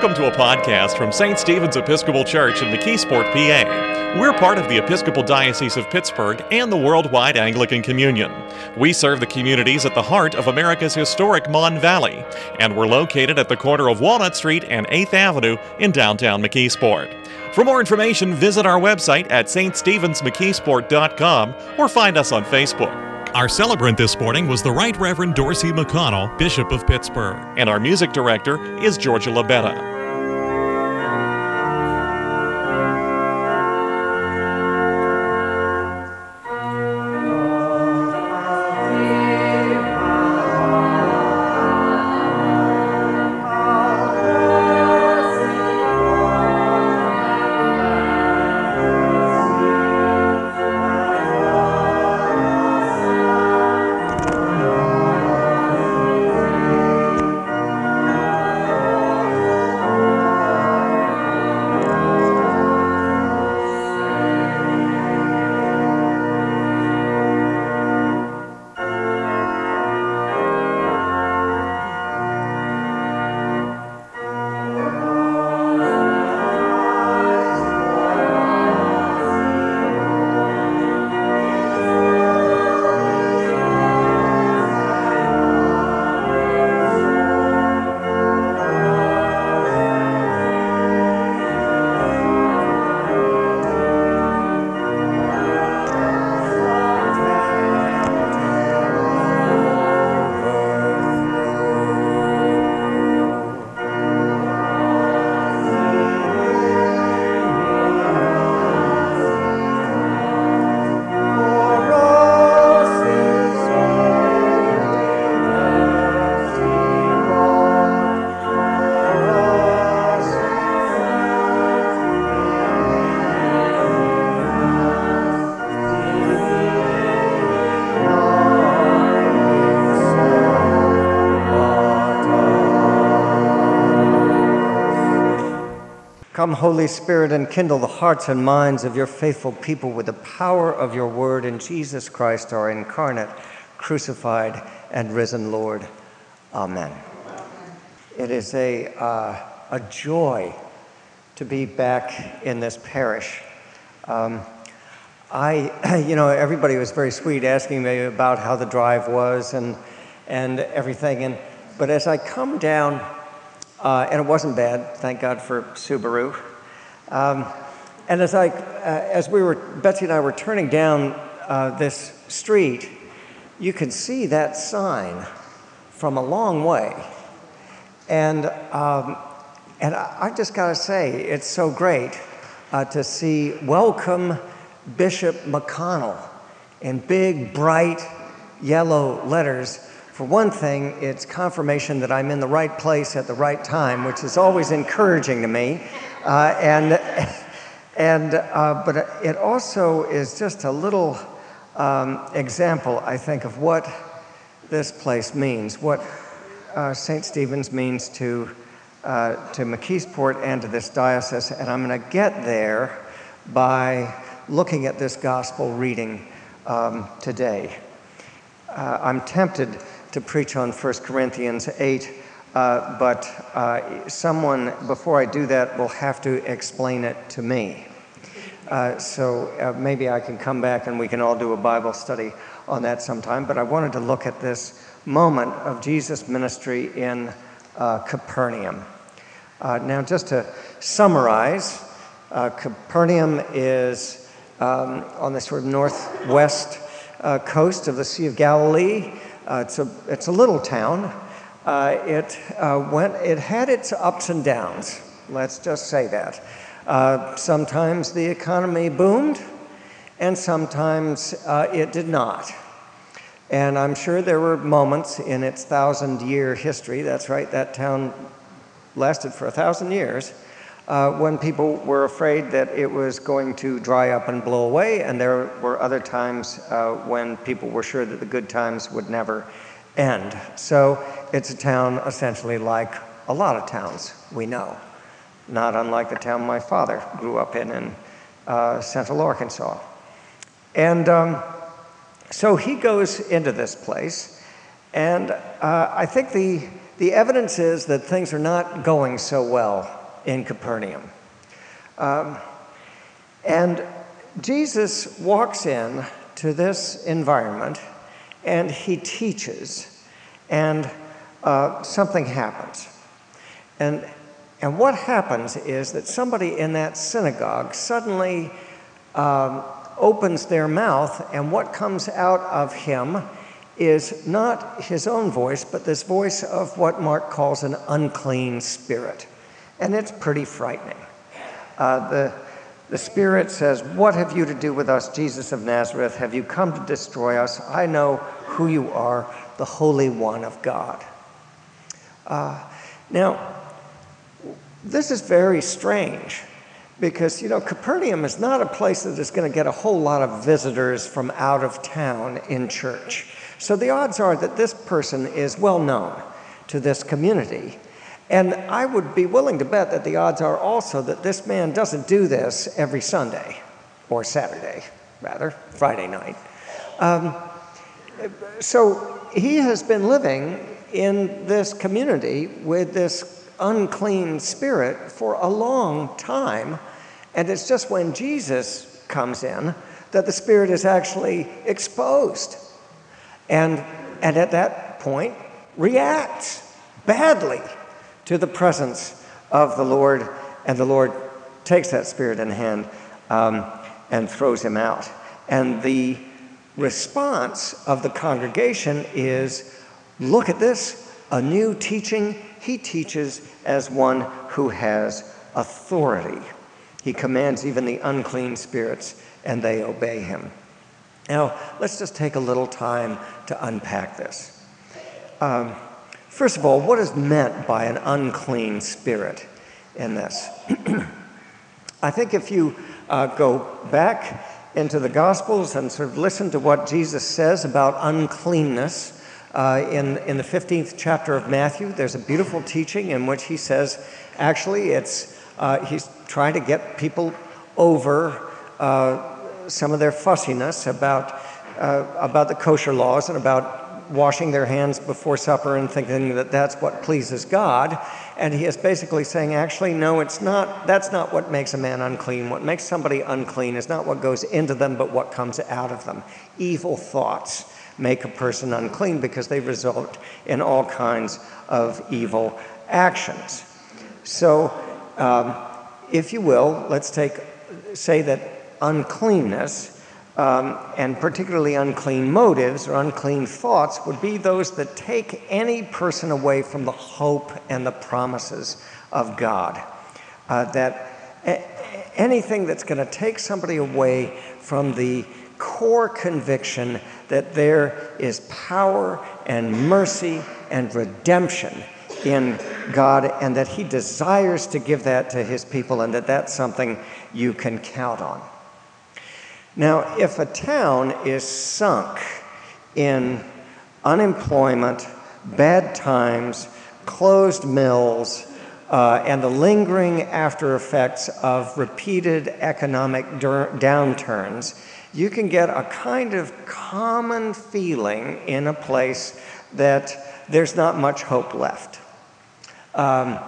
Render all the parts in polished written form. Welcome to a podcast from St. Stephen's Episcopal Church in McKeesport, PA. We're part of the Episcopal Diocese of Pittsburgh and the Worldwide Anglican Communion. We serve the communities at the heart of America's historic Mon Valley, and we're located at the corner of Walnut Street and 8th Avenue in downtown McKeesport. For more information, visit our website at ststevensmckeesport.com or find us on Facebook. Our celebrant this morning was the Right Reverend Dorsey McConnell, Bishop of Pittsburgh. And our music director is Georgia Labetta. Come, Holy Spirit, and kindle the hearts and minds of your faithful people with the power of your word in Jesus Christ, our incarnate, crucified, and risen Lord. Amen. It is a joy to be back in this parish. Everybody was very sweet asking me about how the drive was and everything. But as I come down, and it wasn't bad, thank God for Subaru. And Betsy and I were turning down this street, you could see that sign from a long way. And I just gotta say, it's so great to see "Welcome Bishop McConnell" in big, bright, yellow letters. For one thing, it's confirmation that I'm in the right place at the right time, which is always encouraging to me. But it also is just a little example, I think, of what this place means, what St. Stephen's means to McKeesport and to this diocese. And I'm going to get there by looking at this gospel reading today. I'm tempted to preach on 1 Corinthians 8, but someone, before I do that, will have to explain it to me. So maybe I can come back and we can all do a Bible study on that sometime, but I wanted to look at this moment of Jesus' ministry in Capernaum. Now, just to summarize, Capernaum is on the sort of northwest coast of the Sea of Galilee. It's a little town. It had its ups and downs. Let's just say that. Sometimes the economy boomed, and sometimes it did not. And I'm sure there were moments in its 1,000-year history, that's right, that town lasted for 1,000 years, when people were afraid that it was going to dry up and blow away, and there were other times when people were sure that the good times would never end. So it's a town essentially like a lot of towns we know, not unlike the town my father grew up in central Arkansas. And so he goes into this place, And I think the evidence is that things are not going so well in Capernaum. And Jesus walks in to this environment, and he teaches, and something happens. And what happens is that somebody in that synagogue suddenly opens their mouth, and what comes out of him is not his own voice, but this voice of what Mark calls an unclean spirit. And it's pretty frightening. The spirit says, "What have you to do with us, Jesus of Nazareth? Have you come to destroy us? I know who you are, the Holy One of God." Now, this is very strange because, you know, Capernaum is not a place that is going to get a whole lot of visitors from out of town in church. So the odds are that this person is well known to this community. And I would be willing to bet that the odds are also that this man doesn't do this every Sunday, or Saturday, rather, Friday night. So he has been living in this community with this unclean spirit for a long time, and it's just when Jesus comes in that the spirit is actually exposed, and at that point reacts badly to the presence of the Lord, and the Lord takes that spirit in hand and throws him out. And the response of the congregation is, "Look at this, a new teaching. He teaches as one who has authority. He commands even the unclean spirits, and they obey him." Now, let's just take a little time to unpack this. First of all, what is meant by an unclean spirit in this? I think if you go back into the Gospels and sort of listen to what Jesus says about uncleanness in the 15th chapter of Matthew, there's a beautiful teaching in which he says, actually, it's he's trying to get people over some of their fussiness about the kosher laws and about washing their hands before supper and thinking that that's what pleases God. And he is basically saying, actually, no, it's not. That's not what makes a man unclean. What makes somebody unclean is not what goes into them, but what comes out of them. Evil thoughts make a person unclean because they result in all kinds of evil actions. So, if you will, let's say that uncleanness, and particularly unclean motives or unclean thoughts, would be those that take any person away from the hope and the promises of God. That anything that's going to take somebody away from the core conviction that there is power and mercy and redemption in God, and that he desires to give that to his people, and that that's something you can count on. Now, if a town is sunk in unemployment, bad times, closed mills, and the lingering after effects of repeated economic downturns, you can get a kind of common feeling in a place that there's not much hope left. And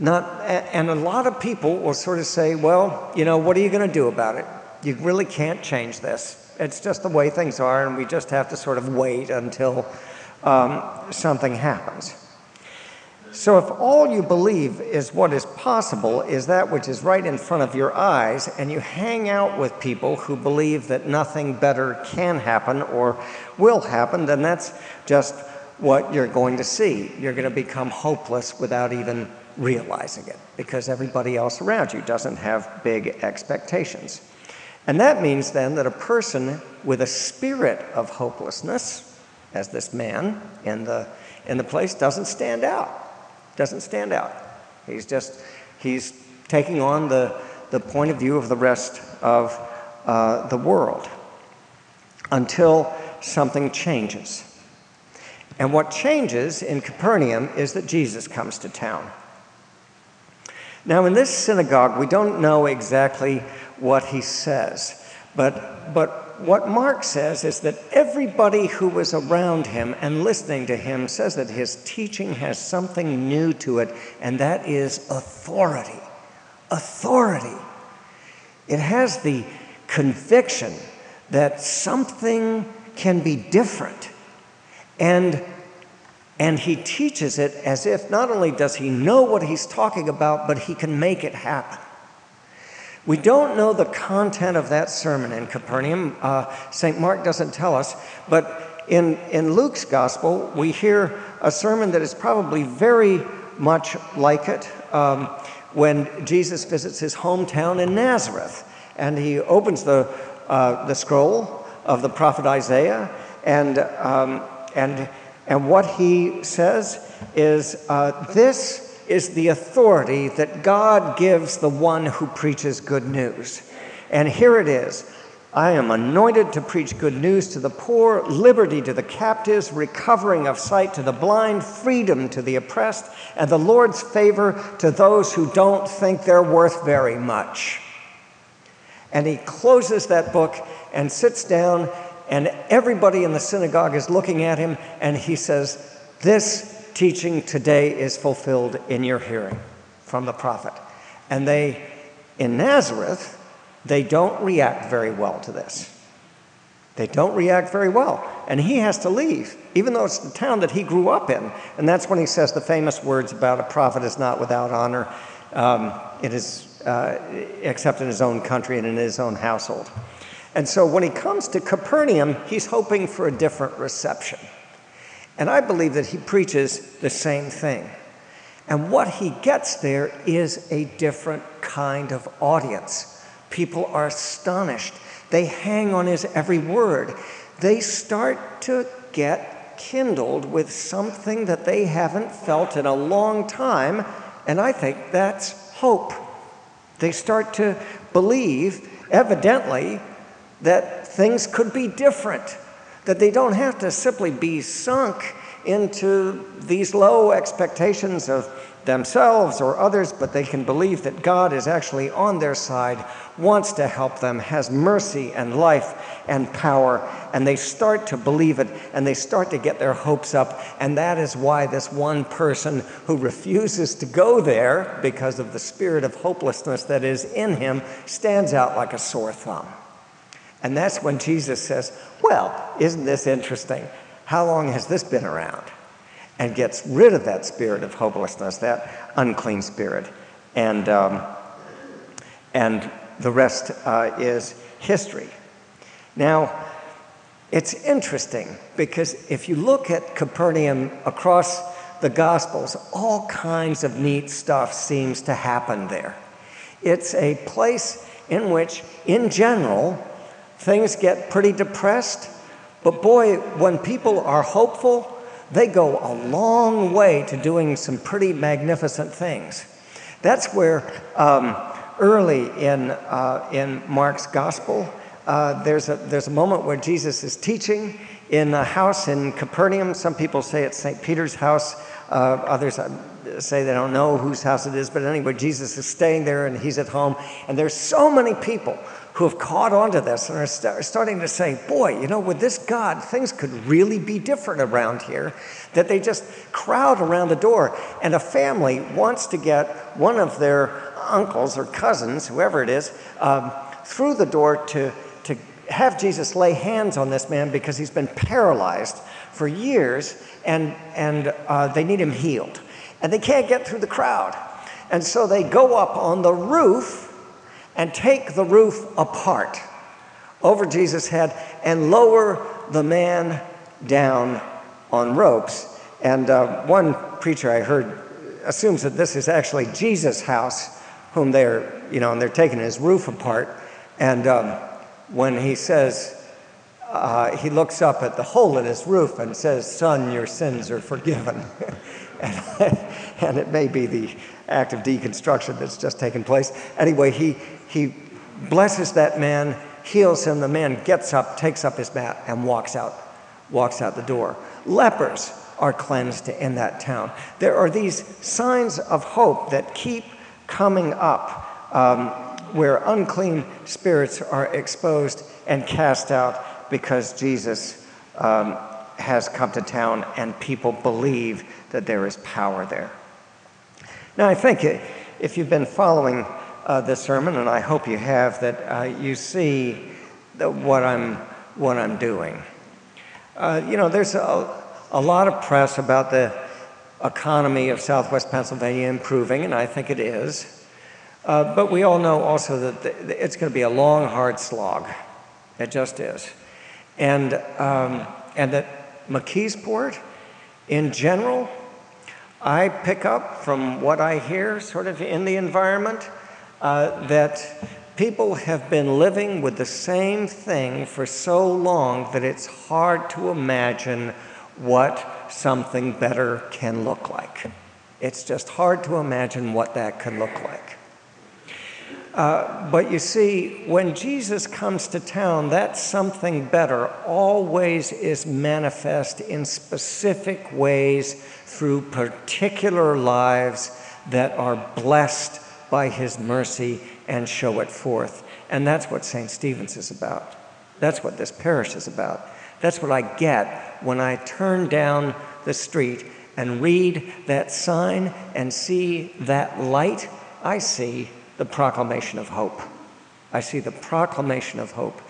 a lot of people will sort of say, well, you know, what are you going to do about it? You really can't change this. It's just the way things are, and we just have to sort of wait until something happens. So if all you believe is what is possible is that which is right in front of your eyes, and you hang out with people who believe that nothing better can happen or will happen, then that's just what you're going to see. You're going to become hopeless without even realizing it, because everybody else around you doesn't have big expectations. And that means then that a person with a spirit of hopelessness, as this man in the place, doesn't stand out. He's taking on the point of view of the rest of the world until something changes. And what changes in Capernaum is that Jesus comes to town. Now, in this synagogue, we don't know exactly what he says, But what Mark says is that everybody who was around him and listening to him says that his teaching has something new to it, and that is authority. Authority. It has the conviction that something can be different. And he teaches it as if not only does he know what he's talking about, but he can make it happen. We don't know the content of that sermon in Capernaum. St. Mark doesn't tell us, but in Luke's gospel, we hear a sermon that is probably very much like it when Jesus visits his hometown in Nazareth, and he opens the scroll of the prophet Isaiah, and what he says is, this is the authority that God gives the one who preaches good news. And here it is. I am anointed to preach good news to the poor, liberty to the captives, recovering of sight to the blind, freedom to the oppressed, and the Lord's favor to those who don't think they're worth very much. And he closes that book and sits down, and everybody in the synagogue is looking at him, and he says, this teaching today is fulfilled in your hearing from the prophet. And they, in Nazareth, they don't react very well to this. They don't react very well. And he has to leave, even though it's the town that he grew up in. And that's when he says the famous words about a prophet is not without honor. It is except in his own country and in his own household. And so when he comes to Capernaum, he's hoping for a different reception. And I believe that he preaches the same thing. And what he gets there is a different kind of audience. People are astonished. They hang on his every word. They start to get kindled with something that they haven't felt in a long time, and I think that's hope. They start to believe, evidently, that things could be different, that they don't have to simply be sunk into these low expectations of themselves or others, but they can believe that God is actually on their side, wants to help them, has mercy and life and power, and they start to believe it, and they start to get their hopes up, and that is why this one person who refuses to go there because of the spirit of hopelessness that is in him stands out like a sore thumb. And that's when Jesus says, well, isn't this interesting? How long has this been around? And gets rid of that spirit of hopelessness, that unclean spirit. And the rest is history. Now, it's interesting because if you look at Capernaum across the Gospels, all kinds of neat stuff seems to happen there. It's a place in which, in general, things get pretty depressed, but boy, when people are hopeful, they go a long way to doing some pretty magnificent things. That's where early in Mark's gospel, there's a moment where Jesus is teaching in a house in Capernaum. Some people say it's St. Peter's house. Others say they don't know whose house it is, but anyway, Jesus is staying there and he's at home, and there's so many people who have caught on to this and are starting to say, boy, you know, with this God, things could really be different around here, that they just crowd around the door. And a family wants to get one of their uncles or cousins, whoever it is, through the door to have Jesus lay hands on this man because he's been paralyzed for years, and they need him healed. And they can't get through the crowd. And so they go up on the roof and take the roof apart over Jesus' head and lower the man down on ropes. And one preacher I heard assumes that this is actually Jesus' house, whom they're, you know, and they're taking his roof apart. And when he says, he looks up at the hole in his roof and says, "Son, your sins are forgiven." and it may be the act of deconstruction that's just taken place. Anyway, he blesses that man, heals him. The man gets up, takes up his mat, and walks out the door. Lepers are cleansed in that town. There are these signs of hope that keep coming up. where unclean spirits are exposed and cast out because Jesus has come to town and people believe that there is power there. Now, I think if you've been following this sermon, and I hope you have, that you see what I'm doing. There's a lot of press about the economy of Southwest Pennsylvania improving, and I think it is. But we all know also that it's going to be a long, hard slog. It just is. And that McKeesport, in general, I pick up from what I hear sort of in the environment that people have been living with the same thing for so long that it's hard to imagine what something better can look like. It's just hard to imagine what that could look like. But you see, when Jesus comes to town, that something better always is manifest in specific ways through particular lives that are blessed by his mercy and show it forth. And that's what St. Stephen's is about. That's what this parish is about. That's what I get when I turn down the street and read that sign and see that light. I see the proclamation of hope. I see the proclamation of hope.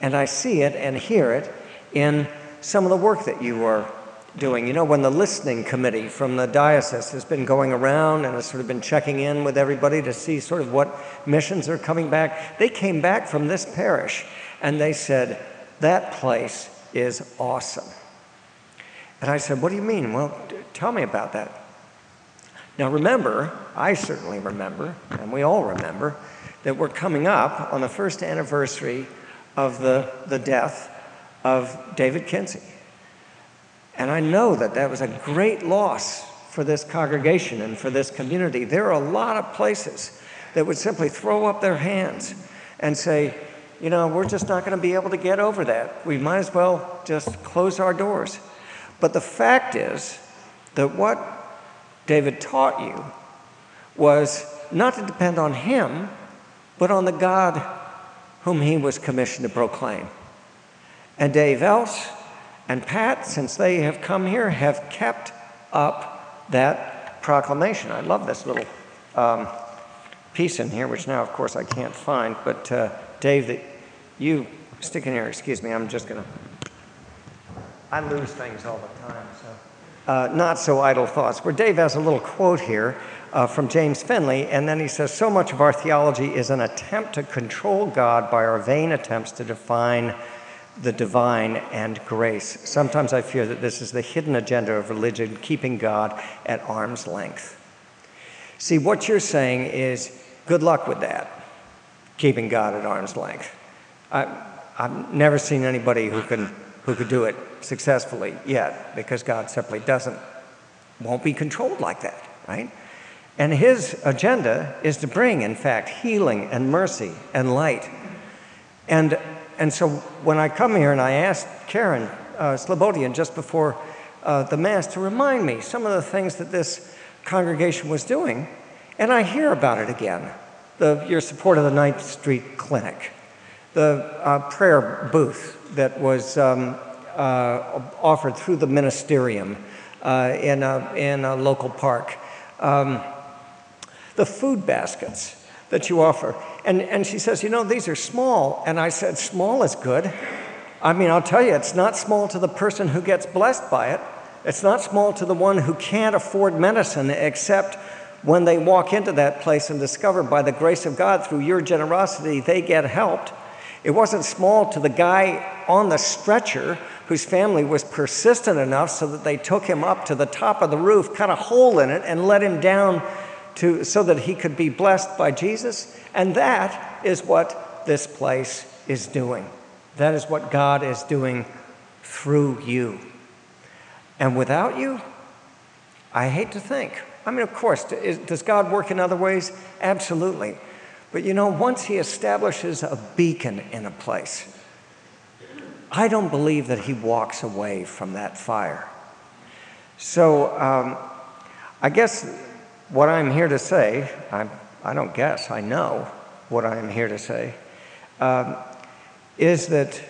And I see it and hear it in some of the work that you are doing. You know, when the listening committee from the diocese has been going around and has sort of been checking in with everybody to see sort of what missions are coming back, they came back from this parish and they said, that place is awesome. And I said, what do you mean? Well, tell me about that. Now remember, I certainly remember, and we all remember, that we're coming up on the first anniversary of the death of David Kinsey. And I know that that was a great loss for this congregation and for this community. There are a lot of places that would simply throw up their hands and say, you know, we're just not going to be able to get over that. We might as well just close our doors. But the fact is that what David taught you was not to depend on him, but on the God whom he was commissioned to proclaim. And Dave Else and Pat, since they have come here, have kept up that proclamation. I love this little piece in here, which now, of course, I can't find. But Dave, that you stick in here. Excuse me. I'm just gonna. I lose things all the time, so. Not so idle thoughts, where Dave has a little quote here from James Finley, and then he says, so much of our theology is an attempt to control God by our vain attempts to define the divine and grace. Sometimes I fear that this is the hidden agenda of religion, keeping God at arm's length. See, what you're saying is, good luck with that, keeping God at arm's length. I've never seen anybody who could do it successfully yet, because God simply won't be controlled like that, right? And his agenda is to bring, in fact, healing and mercy and light. And so when I come here and I asked Karen Slobodian just before the Mass to remind me some of the things that this congregation was doing, and I hear about it again, your support of the Ninth Street Clinic, the prayer booth that was offered through the ministerium in a local park, the food baskets that you offer. And she says, you know, these are small. And I said, small is good. I mean, I'll tell you, it's not small to the person who gets blessed by it. It's not small to the one who can't afford medicine, except when they walk into that place and discover by the grace of God through your generosity, they get helped. It wasn't small to the guy on the stretcher whose family was persistent enough so that they took him up to the top of the roof, cut a hole in it, and let him down so that he could be blessed by Jesus. And that is what this place is doing. That is what God is doing through you. And without you, I hate to think. I mean, of course, does God work in other ways? Absolutely. But you know, once he establishes a beacon in a place, I don't believe that he walks away from that fire. So I guess what I'm here to say, I know, what I am here to say, is that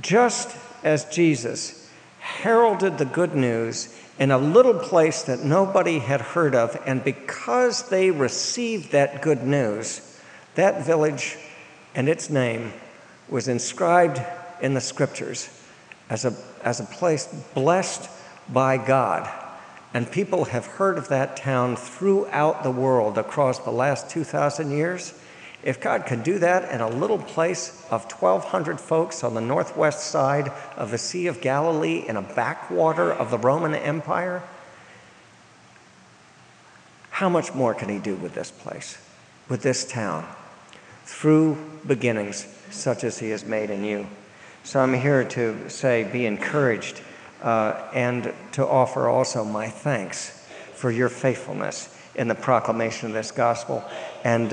just as Jesus heralded the good news in a little place that nobody had heard of, and because they received that good news, that village and its name was inscribed in the scriptures as a place blessed by God. And people have heard of that town throughout the world across the last 2,000 years. If God could do that in a little place of 1,200 folks on the northwest side of the Sea of Galilee in a backwater of the Roman Empire, how much more can he do with this place, with this town, through beginnings such as he has made in you? So I'm here to say, be encouraged, and to offer also my thanks for your faithfulness in the proclamation of this gospel, and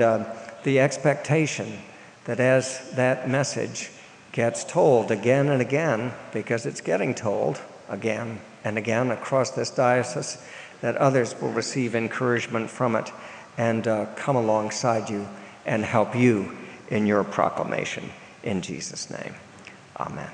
the expectation that as that message gets told again and again, because it's getting told again and again across this diocese, that others will receive encouragement from it and come alongside you and help you in your proclamation. In Jesus' name, amen.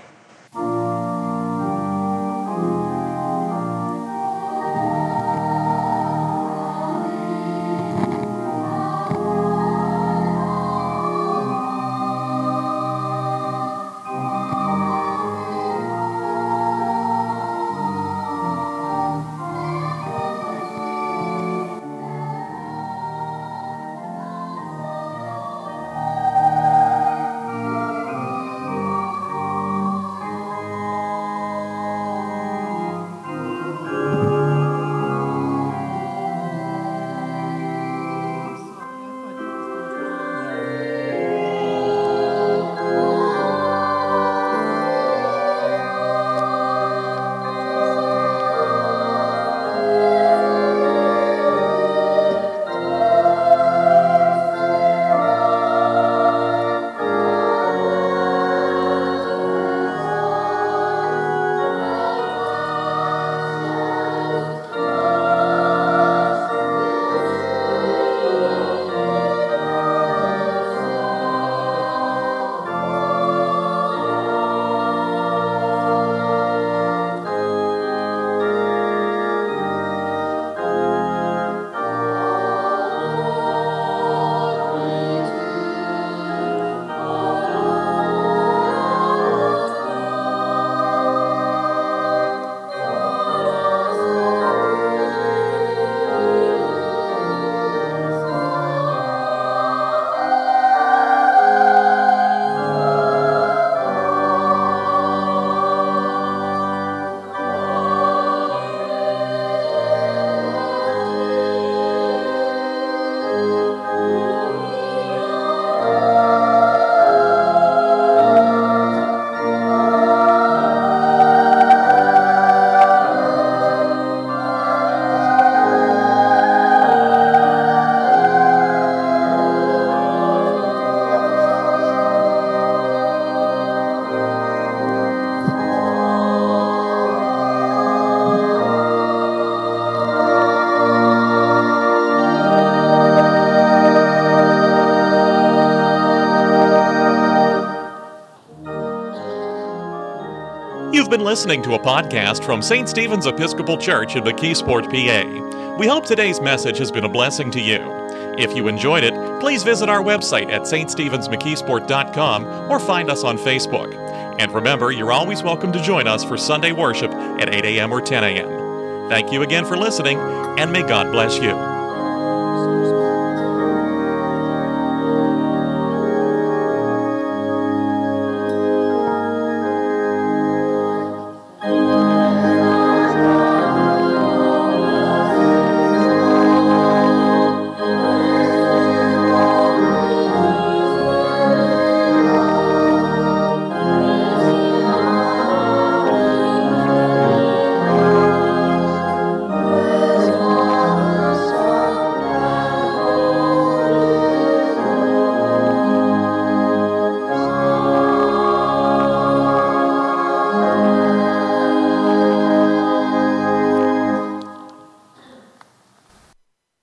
Been listening to a podcast from St. Stephen's Episcopal Church in McKeesport, PA. We hope today's message has been a blessing to you. If you enjoyed it, please visit our website at ststevensmckeesport.com or find us on Facebook. And remember, you're always welcome to join us for Sunday worship at 8 a.m. or 10 a.m. Thank you again for listening, and may God bless you.